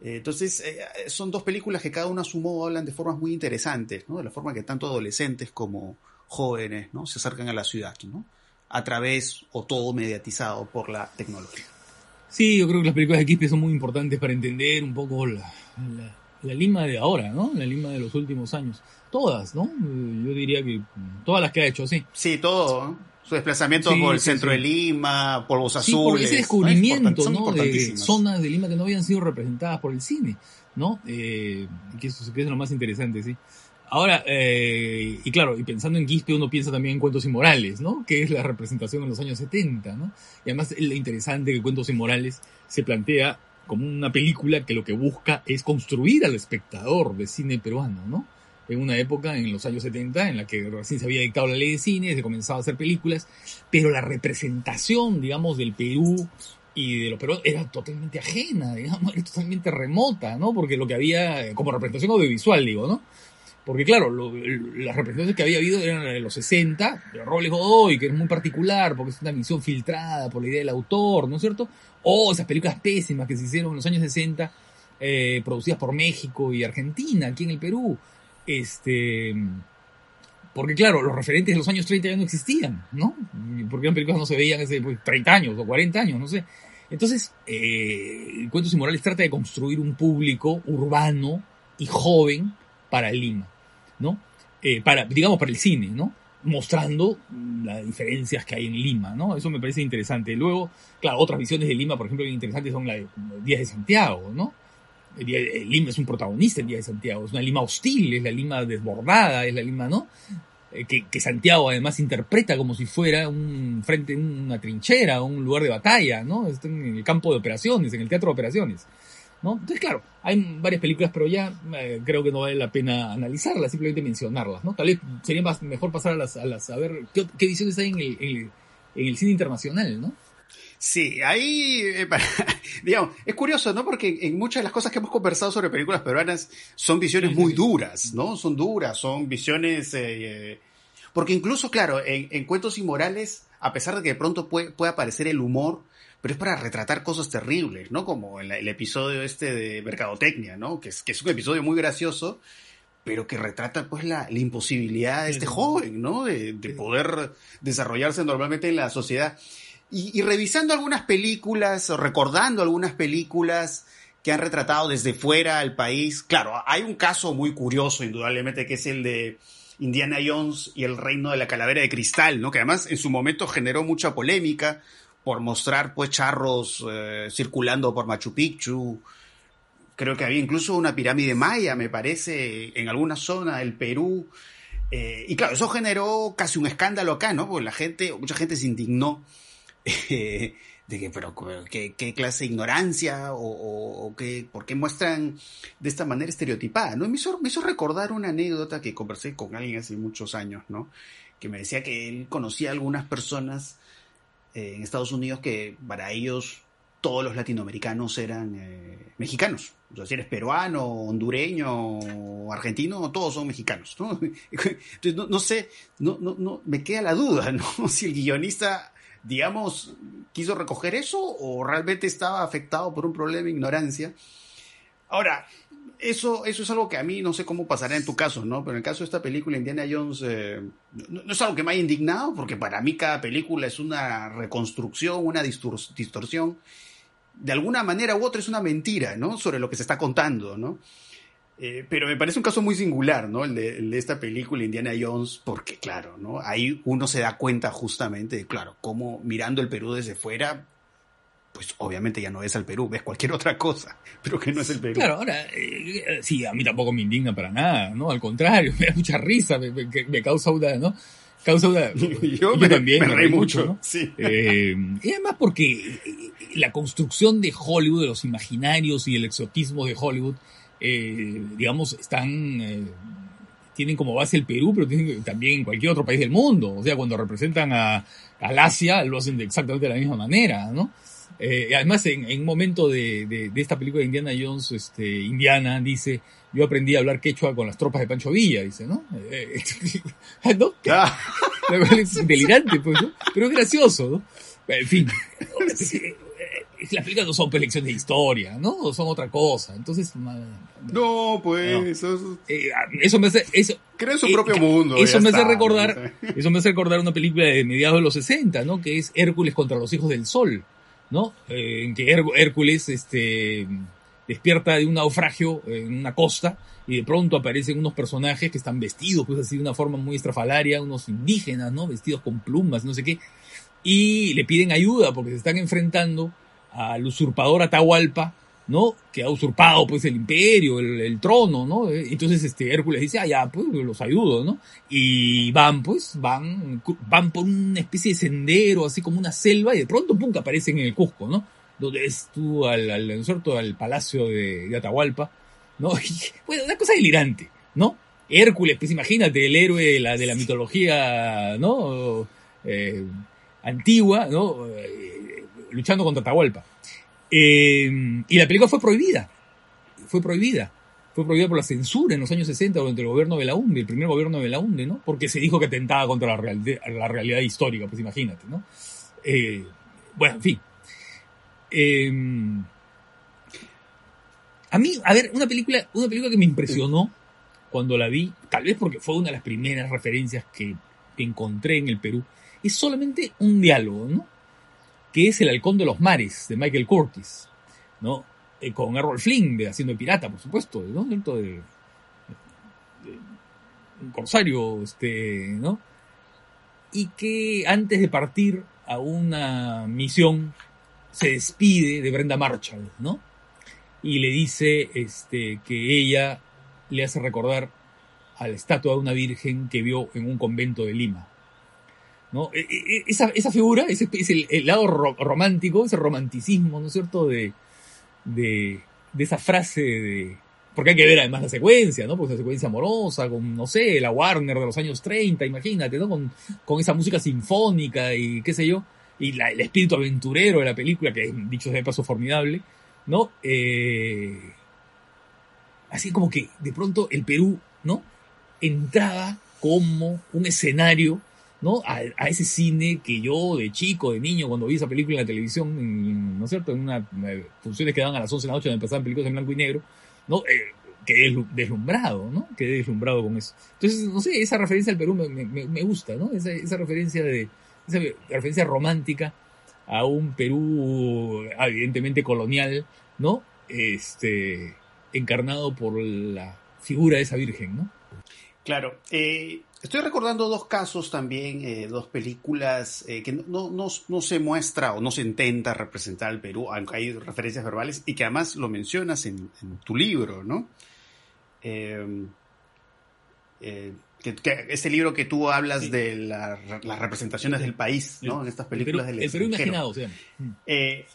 Eh, entonces, eh, son dos películas que cada una a su modo hablan de formas muy interesantes, ¿no?, de la forma que tanto adolescentes como jóvenes, ¿no?, se acercan a la ciudad, ¿no?, a través o todo mediatizado por la tecnología. Sí, yo creo que las películas de Quispe son muy importantes para entender un poco la, la, la Lima de ahora, ¿no?, la Lima de los últimos años. Todas, ¿no? Yo diría que todas las que ha hecho, sí. Sí, todo, ¿no? Su desplazamiento sí, por el sí, centro sí. de Lima, Polvos Azules. Sí, por ese descubrimiento, ¿no?, de zonas de Lima que no habían sido representadas por el cine, ¿no? Eh, que eso es lo más interesante, sí. Ahora, eh, y claro, y pensando en Quispe, uno piensa también en Cuentos inmorales, ¿no?, que es la representación en los años setenta, ¿no? Y además es interesante que Cuentos inmorales se plantea como una película que lo que busca es construir al espectador de cine peruano, ¿no?, en una época, en los años setenta, en la que recién se había dictado la ley de cine, se comenzaba a hacer películas, pero la representación, digamos, del Perú y de los peruanos era totalmente ajena, digamos, era totalmente remota, ¿no?, porque lo que había, como representación audiovisual, digo, ¿no?, porque claro, lo, lo, las representaciones que había habido eran de los sesenta, de Robles Godoy, que es muy particular, porque es una visión filtrada por la idea del autor, ¿no es cierto?, o esas películas pésimas que se hicieron en los años sesenta, eh, producidas por México y Argentina, aquí en el Perú, Este, porque claro, los referentes de los años treinta ya no existían, ¿no?, porque eran películas que no se veían hace pues, treinta años o cuarenta años, no sé. Entonces, eh, Cuentos inmorales trata de construir un público urbano y joven para Lima, ¿no? Eh, para, digamos, para el cine, ¿no?, mostrando las diferencias que hay en Lima, ¿no? Eso me parece interesante. Luego, claro, otras visiones de Lima, por ejemplo, bien interesantes son las de Días de Santiago, ¿no? Lima es un protagonista el Día de Santiago, es una Lima hostil, es la Lima desbordada, es la Lima, ¿no?, que, que Santiago además interpreta como si fuera un frente, una trinchera, un lugar de batalla, ¿no?, está en el campo de operaciones, en el teatro de operaciones, ¿no? Entonces, claro, hay varias películas, pero ya eh, creo que no vale la pena analizarlas, simplemente mencionarlas, ¿no? Tal vez sería más, mejor pasar a las, a las, a ver qué, qué visiones hay en el, en el, en el cine internacional, ¿no? Sí, ahí, eh, para, digamos, es curioso, ¿no?, porque en muchas de las cosas que hemos conversado sobre películas peruanas son visiones muy duras, ¿no? Son duras, son visiones... Eh, eh, porque incluso, claro, en, en Cuentos inmorales, a pesar de que de pronto puede, puede aparecer el humor, pero es para retratar cosas terribles, ¿no? Como el, el episodio este de Mercadotecnia, ¿no? Que es, que es un episodio muy gracioso, pero que retrata pues la, la imposibilidad de este joven, ¿no?, De, de poder desarrollarse normalmente en la sociedad. Y, y revisando algunas películas o recordando algunas películas que han retratado desde fuera al país, claro, hay un caso muy curioso indudablemente que es el de Indiana Jones y el Reino de la Calavera de Cristal, ¿no?, que además en su momento generó mucha polémica por mostrar pues charros eh, circulando por Machu Picchu. Creo que había incluso una pirámide maya, me parece, en alguna zona del Perú. Eh, y claro, eso generó casi un escándalo acá, ¿no?, porque la gente, mucha gente se indignó. Eh, de que, pero qué, qué clase de ignorancia o, o, o qué, por qué muestran de esta manera estereotipada, ¿no? Me hizo, me hizo recordar una anécdota que conversé con alguien hace muchos años, ¿no?, que me decía que él conocía a algunas personas eh, en Estados Unidos que para ellos todos los latinoamericanos eran eh, mexicanos. O sea, si eres peruano, hondureño, argentino, todos son mexicanos, ¿no? Entonces, no, no sé, no, no, no, me queda la duda, ¿no?, si el guionista... digamos, ¿quiso recoger eso o realmente estaba afectado por un problema de ignorancia? Ahora, eso, eso es algo que a mí no sé cómo pasará en tu caso, ¿no? Pero en el caso de esta película, Indiana Jones, eh, no, no es algo que me haya indignado, porque para mí cada película es una reconstrucción, una distor- distorsión, de alguna manera u otra es una mentira, ¿no?, sobre lo que se está contando, ¿no? Eh, pero me parece un caso muy singular, ¿no?, el de, el de esta película Indiana Jones, porque claro, ¿no?, ahí uno se da cuenta justamente de, claro, cómo mirando el Perú desde fuera, pues obviamente ya no es el Perú, ves cualquier otra cosa, pero que no es el Perú. Claro, ahora, eh, sí, a mí tampoco me indigna para nada, ¿no? Al contrario, me da mucha risa, me, me, me causa una, ¿no? Causa una, yo, yo me, también me, me reí mucho, mucho, ¿no? Sí. Eh, y además porque la construcción de Hollywood, de los imaginarios y el exotismo de Hollywood, eh, digamos, están... Eh, tienen como base el Perú, pero tienen también en cualquier otro país del mundo. O sea, cuando representan a, al Asia, lo hacen de exactamente la misma manera, ¿no? Eh, además, en, en un momento de, de, de esta película de Indiana Jones, este, Indiana dice, yo aprendí a hablar quechua con las tropas de Pancho Villa, dice, ¿no? Eh, eh, ¿no? Ah. Es delirante, pues, ¿no? Pero es gracioso, ¿no? En fin, las películas no son lecciones de historia, ¿no? Son otra cosa, entonces... No, pues... No. Eso, eh, eso me hace... Eso, crea su propio eh, mundo. Eso me, está, hace recordar, eso me hace recordar una película de mediados de los sesenta, ¿no? Que es Hércules contra los hijos del sol, ¿no? Eh, en que Hércules este, despierta de un naufragio en una costa y de pronto aparecen unos personajes que están vestidos, pues así de una forma muy estrafalaria, unos indígenas, ¿no? Vestidos con plumas, no sé qué, y le piden ayuda porque se están enfrentando al usurpador Atahualpa, ¿no? Que ha usurpado, pues, el imperio, el, el trono, ¿no? Entonces, este, Hércules dice, ah, ya, pues, los ayudo, ¿no? Y van, pues, van, van por una especie de sendero, así como una selva, y de pronto, pum, aparecen en el Cusco, ¿no? Donde es tú, al, al, ¿no es cierto?, al palacio de, de Atahualpa, ¿no? Y, bueno, una cosa delirante, ¿no? Hércules, pues, imagínate, el héroe de la, de la mitología, ¿no? Eh, antigua, ¿no? Eh, luchando contra Atahualpa. Eh, y la película fue prohibida, fue prohibida, fue prohibida por la censura en los años sesenta durante el gobierno de Belaúnde, el primer gobierno de Belaúnde, ¿no? Porque se dijo que atentaba contra la, real, la realidad histórica, pues imagínate, ¿no? Eh, bueno, en fin. Eh, a mí, a ver, una película, una película que me impresionó cuando la vi, tal vez porque fue una de las primeras referencias que, que encontré en el Perú, es solamente un diálogo, ¿no? Que es El Halcón de los Mares, de Michael Curtiz, ¿no? Eh, con Errol Flynn, de, haciendo de pirata, por supuesto, ¿no? De, de, un corsario, este, ¿no? Y que antes de partir a una misión se despide de Brenda Marchand, ¿no? Y le dice este, que ella le hace recordar a la estatua de una virgen que vio en un convento de Lima, ¿no? Esa, esa figura, ese, es el, el lado ro- romántico, ese romanticismo, ¿no es cierto?, de, de, de esa frase de... Porque hay que ver además la secuencia, ¿no? Porque es una secuencia amorosa, con, no sé, la Warner de los años treinta, imagínate, ¿no? Con, con esa música sinfónica y qué sé yo, y la, el espíritu aventurero de la película, que es, dicho sea de paso, formidable, ¿no? Eh, así como que, de pronto, el Perú, ¿no?, entraba como un escenario, ¿no?, a, a ese cine que yo de chico, de niño, cuando vi esa película en la televisión, en, ¿no es cierto?, en unas funciones que daban a las once de la noche, donde empezaban películas en blanco y negro, ¿no? Eh, quedé deslumbrado, ¿no? Quedé deslumbrado con eso. Entonces, no sé, esa referencia al Perú me, me, me gusta, ¿no? Esa, esa referencia de, esa referencia romántica a un Perú evidentemente colonial, ¿no? Este, encarnado por la figura de esa virgen, ¿no? Claro, eh... estoy recordando dos casos también, eh, dos películas eh, que no, no, no se muestra o no se intenta representar al Perú, aunque hay referencias verbales, y que además lo mencionas en, en tu libro, ¿no? Eh, eh, que, que ese libro que tú hablas sí. de la, las representaciones del país, ¿no? En estas películas del extranjero. El Perú imaginado, se llama. Eh,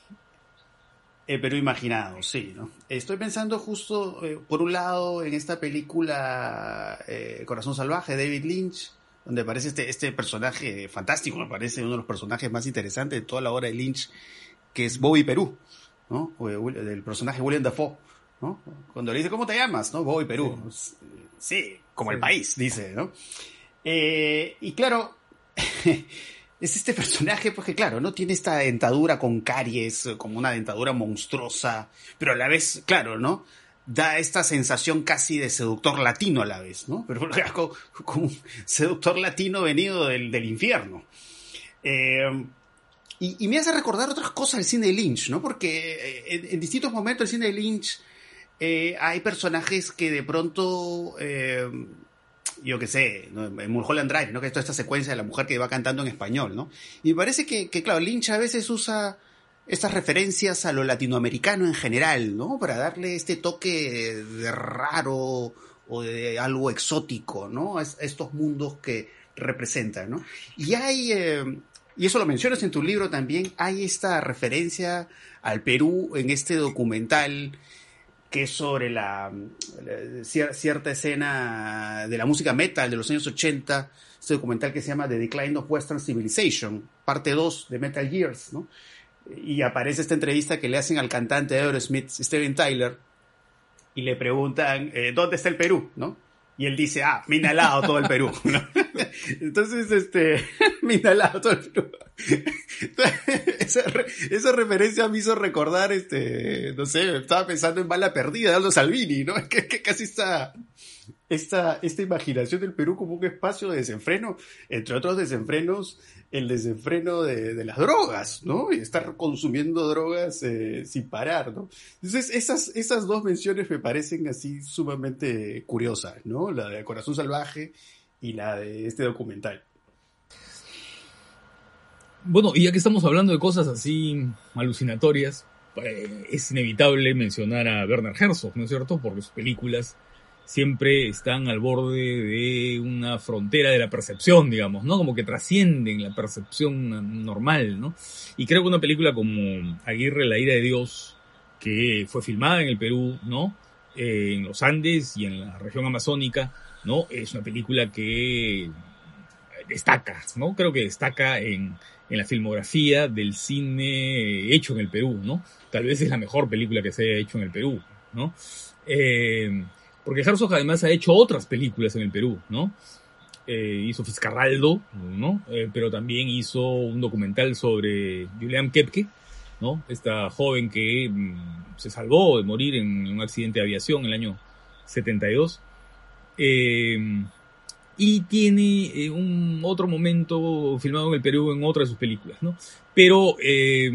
el Perú imaginado, sí, ¿no? Estoy pensando justo, eh, por un lado, en esta película eh, Corazón Salvaje, de David Lynch, donde aparece este, este personaje fantástico, me parece uno de los personajes más interesantes de toda la obra de Lynch, que es Bobby Perú, ¿no? O, el personaje William Dafoe, ¿no? Cuando le dice, ¿cómo te llamas? ¿No? Bobby Perú. Sí, sí como sí. El país, dice, ¿no? Eh, y claro... Es este personaje, pues que claro, ¿no? Tiene esta dentadura con caries, como una dentadura monstruosa, pero a la vez, claro, ¿no? Da esta sensación casi de seductor latino a la vez, ¿no? Pero como, como un seductor latino venido del, del infierno. Eh, Y, y me hace recordar otras cosas del cine de Lynch, ¿no? Porque en, en distintos momentos del cine de Lynch eh, hay personajes que de pronto, eh, yo qué sé, ¿no? En Mulholland Drive, ¿no? Que es toda esta secuencia de la mujer que va cantando en español, ¿no? Y me parece que, que claro, Lynch a veces usa estas referencias a lo latinoamericano en general, ¿no? Para darle este toque de raro o de algo exótico, ¿no? A estos mundos que representan, ¿no? Y hay... Eh, y eso lo mencionas en tu libro también, hay esta referencia al Perú en este documental que es sobre la, la cier, cierta escena de la música metal de los años ochenta, este documental que se llama The Decline of Western Civilization, parte dos de Metal Gears, ¿no? Y aparece esta entrevista que le hacen al cantante de Aerosmith, Steven Tyler, y le preguntan, eh, ¿dónde está el Perú?, ¿no? Y él dice, ah, Mindanao, todo el Perú, ¿no? Entonces, este, Mindanao, todo el Perú. Esa, re, esa referencia me hizo recordar, este, no sé, estaba pensando en Bala Perdida de Aldo Salvini, ¿no? Que, que casi está esta, esta imaginación del Perú como un espacio de desenfreno, entre otros desenfrenos, el desenfreno de, de las drogas, ¿no? Y estar consumiendo drogas eh, sin parar, ¿no? Entonces, esas, esas dos menciones me parecen así sumamente curiosas, ¿no? La de Corazón Salvaje y la de este documental. Bueno, y ya que estamos hablando de cosas así alucinatorias, eh, es inevitable mencionar a Werner Herzog, ¿no es cierto? Porque sus películas siempre están al borde de una frontera de la percepción, digamos, ¿no? Como que trascienden la percepción normal, ¿no? Y creo que una película como Aguirre, La Ira de Dios, que fue filmada en el Perú, ¿no? Eh, en los Andes y en la región amazónica, ¿no? Es una película que destaca, ¿no? Creo que destaca en, en la filmografía del cine hecho en el Perú, ¿no? Tal vez es la mejor película que se haya hecho en el Perú, ¿no? Eh, porque Herzog además ha hecho otras películas en el Perú, ¿no? Eh, hizo Fiscarraldo, ¿no? Eh, pero también hizo un documental sobre Julián Kepke, ¿no? Esta joven que mm, se salvó de morir en un accidente de aviación en el año setenta y dos. Eh, y tiene eh, un otro momento filmado en el Perú en otra de sus películas, ¿no? Pero eh,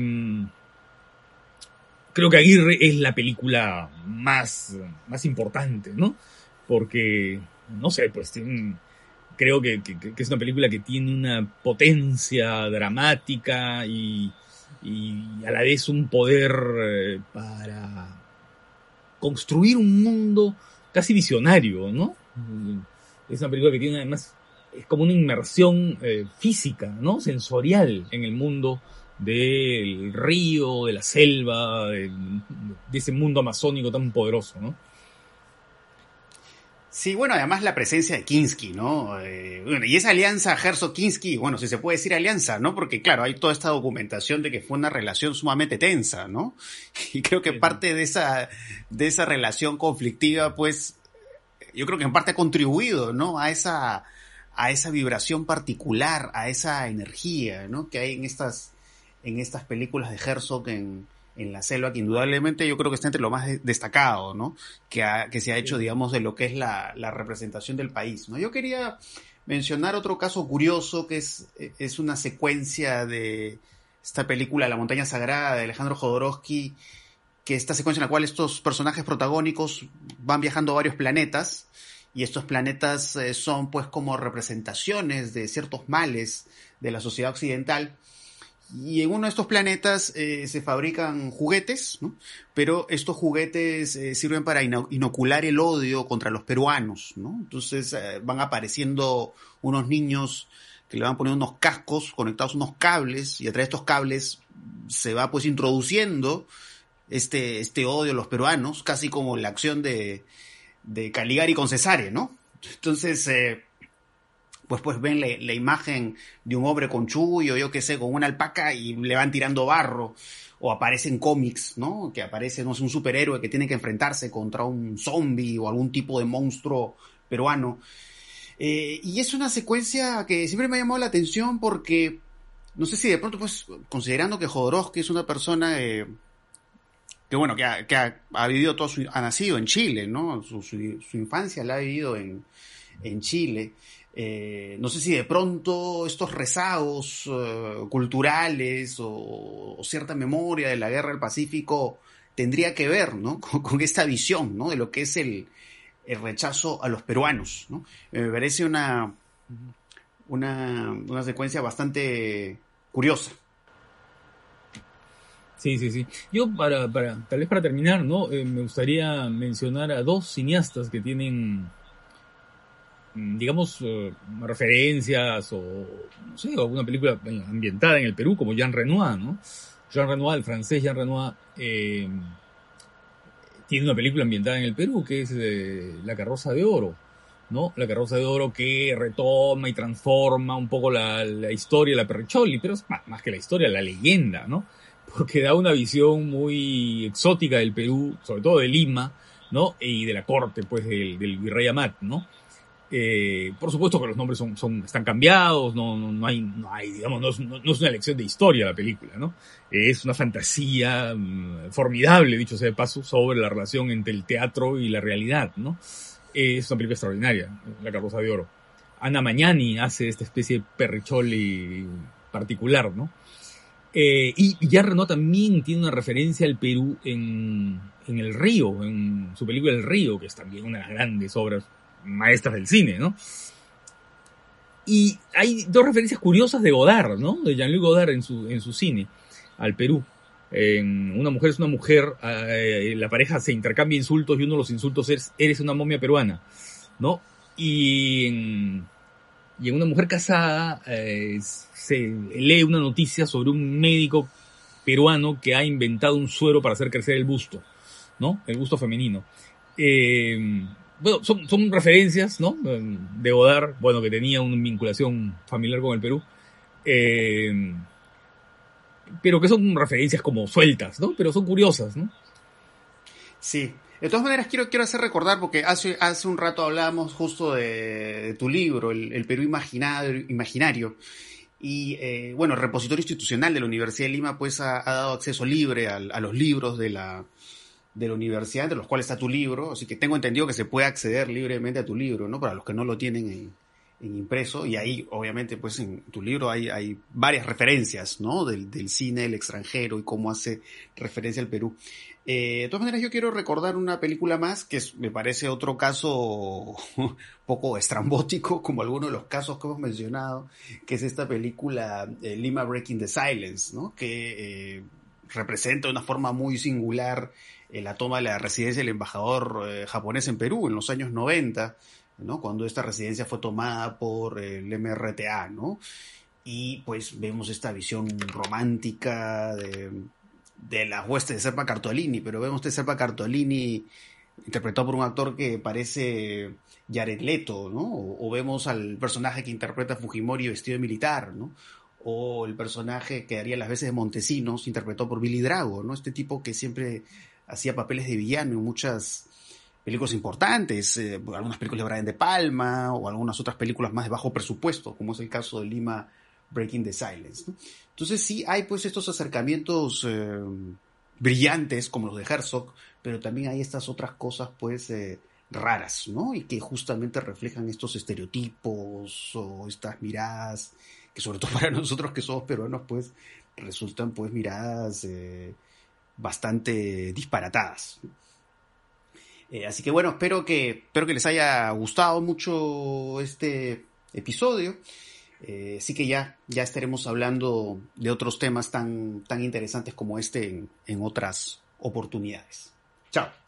creo que Aguirre es la película más, más importante, ¿no? Porque, no sé, pues tiene, creo que, que, que es una película que tiene una potencia dramática y, y a la vez un poder eh, para construir un mundo casi visionario, ¿no? Es una película que tiene además, es como una inmersión eh, física, ¿no? Sensorial en el mundo del río, de la selva, de, de ese mundo amazónico tan poderoso, ¿no? Sí, bueno, además la presencia de Kinski, ¿no? Eh, bueno, y esa alianza Herzog-Kinski, bueno, si se puede decir alianza, ¿no? Porque, claro, hay toda esta documentación de que fue una relación sumamente tensa, ¿no? Y creo que sí, parte de esa, de esa relación conflictiva, pues, yo creo que en parte ha contribuido, ¿no? A esa, a esa vibración particular, a esa energía, ¿no? Que hay en estas, en estas películas de Herzog en, en la selva, que indudablemente yo creo que está entre lo más de, destacado, ¿no? Que, ha, que se ha hecho, digamos, de lo que es la, la representación del país, ¿no? Yo quería mencionar otro caso curioso, que es, es una secuencia de esta película La Montaña Sagrada, de Alejandro Jodorowsky, que esta secuencia en la cual estos personajes protagónicos van viajando a varios planetas, y estos planetas eh, son pues como representaciones de ciertos males de la sociedad occidental, y en uno de estos planetas eh, se fabrican juguetes, ¿no? Pero estos juguetes eh, sirven para inocular el odio contra los peruanos, ¿no? Entonces eh, van apareciendo unos niños que le van poniendo unos cascos conectados a unos cables, y a través de estos cables se va pues introduciendo Este, este odio a los peruanos, casi como la acción de, de Caligari con Cesare, ¿no? Entonces, eh, pues, pues ven la, la imagen de un hombre con chullo, yo qué sé, con una alpaca, y le van tirando barro, o aparecen cómics, ¿no? Que aparece, no sé, un superhéroe que tiene que enfrentarse contra un zombie o algún tipo de monstruo peruano. Eh, y es una secuencia que siempre me ha llamado la atención porque, no sé si de pronto, pues, considerando que Jodorowsky es una persona... Eh, que bueno, que ha, que ha, ha vivido todo su, ha nacido en Chile, ¿no? Su, su, su infancia la ha vivido en, en Chile. Eh, no sé si de pronto estos rezagos eh, culturales o, o cierta memoria de la Guerra del Pacífico tendría que ver, ¿no? Con, con esta visión, ¿no? De lo que es el, el rechazo a los peruanos, ¿no? Me parece una, una, una secuencia bastante curiosa. Sí, sí, sí. Yo, para, para tal vez para terminar, ¿no? Eh, me gustaría mencionar a dos cineastas que tienen, digamos, eh, referencias o, no sé, alguna película ambientada en el Perú, como Jean Renoir, ¿no? Jean Renoir, el francés Jean Renoir, eh, tiene una película ambientada en el Perú, que es eh, La Carroza de Oro, ¿no? La Carroza de Oro, que retoma y transforma un poco la, la historia de la Perrecholi, pero es más, más que la historia, la leyenda, ¿no? Porque da una visión muy exótica del Perú, sobre todo de Lima, ¿no? Y de la corte, pues, del, del virrey Amat, ¿no? Eh, por supuesto que los nombres son, son, están cambiados, no, no, no hay, no hay, digamos, no es, no, no es una lección de historia la película, ¿no? Eh, es una fantasía mm, formidable, dicho sea de paso, sobre la relación entre el teatro y la realidad, ¿no? Eh, es una película extraordinaria, La Carroza de Oro. Ana Magnani hace esta especie de Perrecholi particular, ¿no? Eh, y Jean Renoir también tiene una referencia al Perú en, en El Río, en su película El Río, que es también una de las grandes obras maestras del cine, ¿no? Y hay dos referencias curiosas de Godard, ¿no? De Jean-Luc Godard en su, en su cine, al Perú. En Una mujer es una mujer, eh, la pareja se intercambia insultos y uno de los insultos es, eres una momia peruana, ¿no? Y en, y en Una mujer casada eh, se lee una noticia sobre un médico peruano que ha inventado un suero para hacer crecer el busto, ¿no? El busto femenino. Eh... Bueno, son, son referencias, ¿no? De Godard, bueno, que tenía una vinculación familiar con el Perú, eh, pero que son referencias como sueltas, ¿no? Pero son curiosas, ¿no? Sí. De todas maneras, quiero, quiero hacer recordar, porque hace, hace un rato hablábamos justo de, de tu libro, El, el Perú imaginario, imaginario. Y, eh, bueno, el repositorio institucional de la Universidad de Lima, pues, ha, ha dado acceso libre a, a los libros de la... de la universidad, entre los cuales está tu libro, así que tengo entendido que se puede acceder libremente a tu libro, ¿no? Para los que no lo tienen en, en impreso, y ahí, obviamente, pues en tu libro hay, hay varias referencias, ¿no? Del, del cine, del extranjero, y cómo hace referencia al Perú. Eh, de todas maneras, yo quiero recordar una película más, que es, me parece otro caso poco estrambótico, como algunos de los casos que hemos mencionado, que es esta película eh, Lima Breaking the Silence, ¿no? Que eh, representa de una forma muy singular la toma de la residencia del embajador eh, japonés en Perú en los años noventa, ¿no? Cuando esta residencia fue tomada por el M R T A, ¿no? Y pues vemos esta visión romántica de, de las huestes de Serpa Cartolini, pero vemos este Serpa Cartolini interpretado por un actor que parece Jared Leto, ¿no? O, o vemos al personaje que interpreta Fujimori vestido de militar, ¿no? O el personaje que haría las veces de Montesinos, interpretado por Billy Drago, ¿no? Este tipo que siempre hacía papeles de villano en muchas películas importantes, eh, algunas películas de Brian De Palma o algunas otras películas más de bajo presupuesto, como es el caso de Lima Breaking the Silence, ¿no? Entonces sí hay, pues, estos acercamientos eh, brillantes como los de Herzog, pero también hay estas otras cosas, pues, eh, raras, ¿no? Y que justamente reflejan estos estereotipos o estas miradas que, sobre todo para nosotros que somos peruanos, pues resultan, pues, miradas... Eh, bastante disparatadas. Eh, así que bueno, espero que, espero que les haya gustado mucho este episodio. Eh, así que ya, ya estaremos hablando de otros temas tan, tan interesantes como este en, en otras oportunidades. Chao.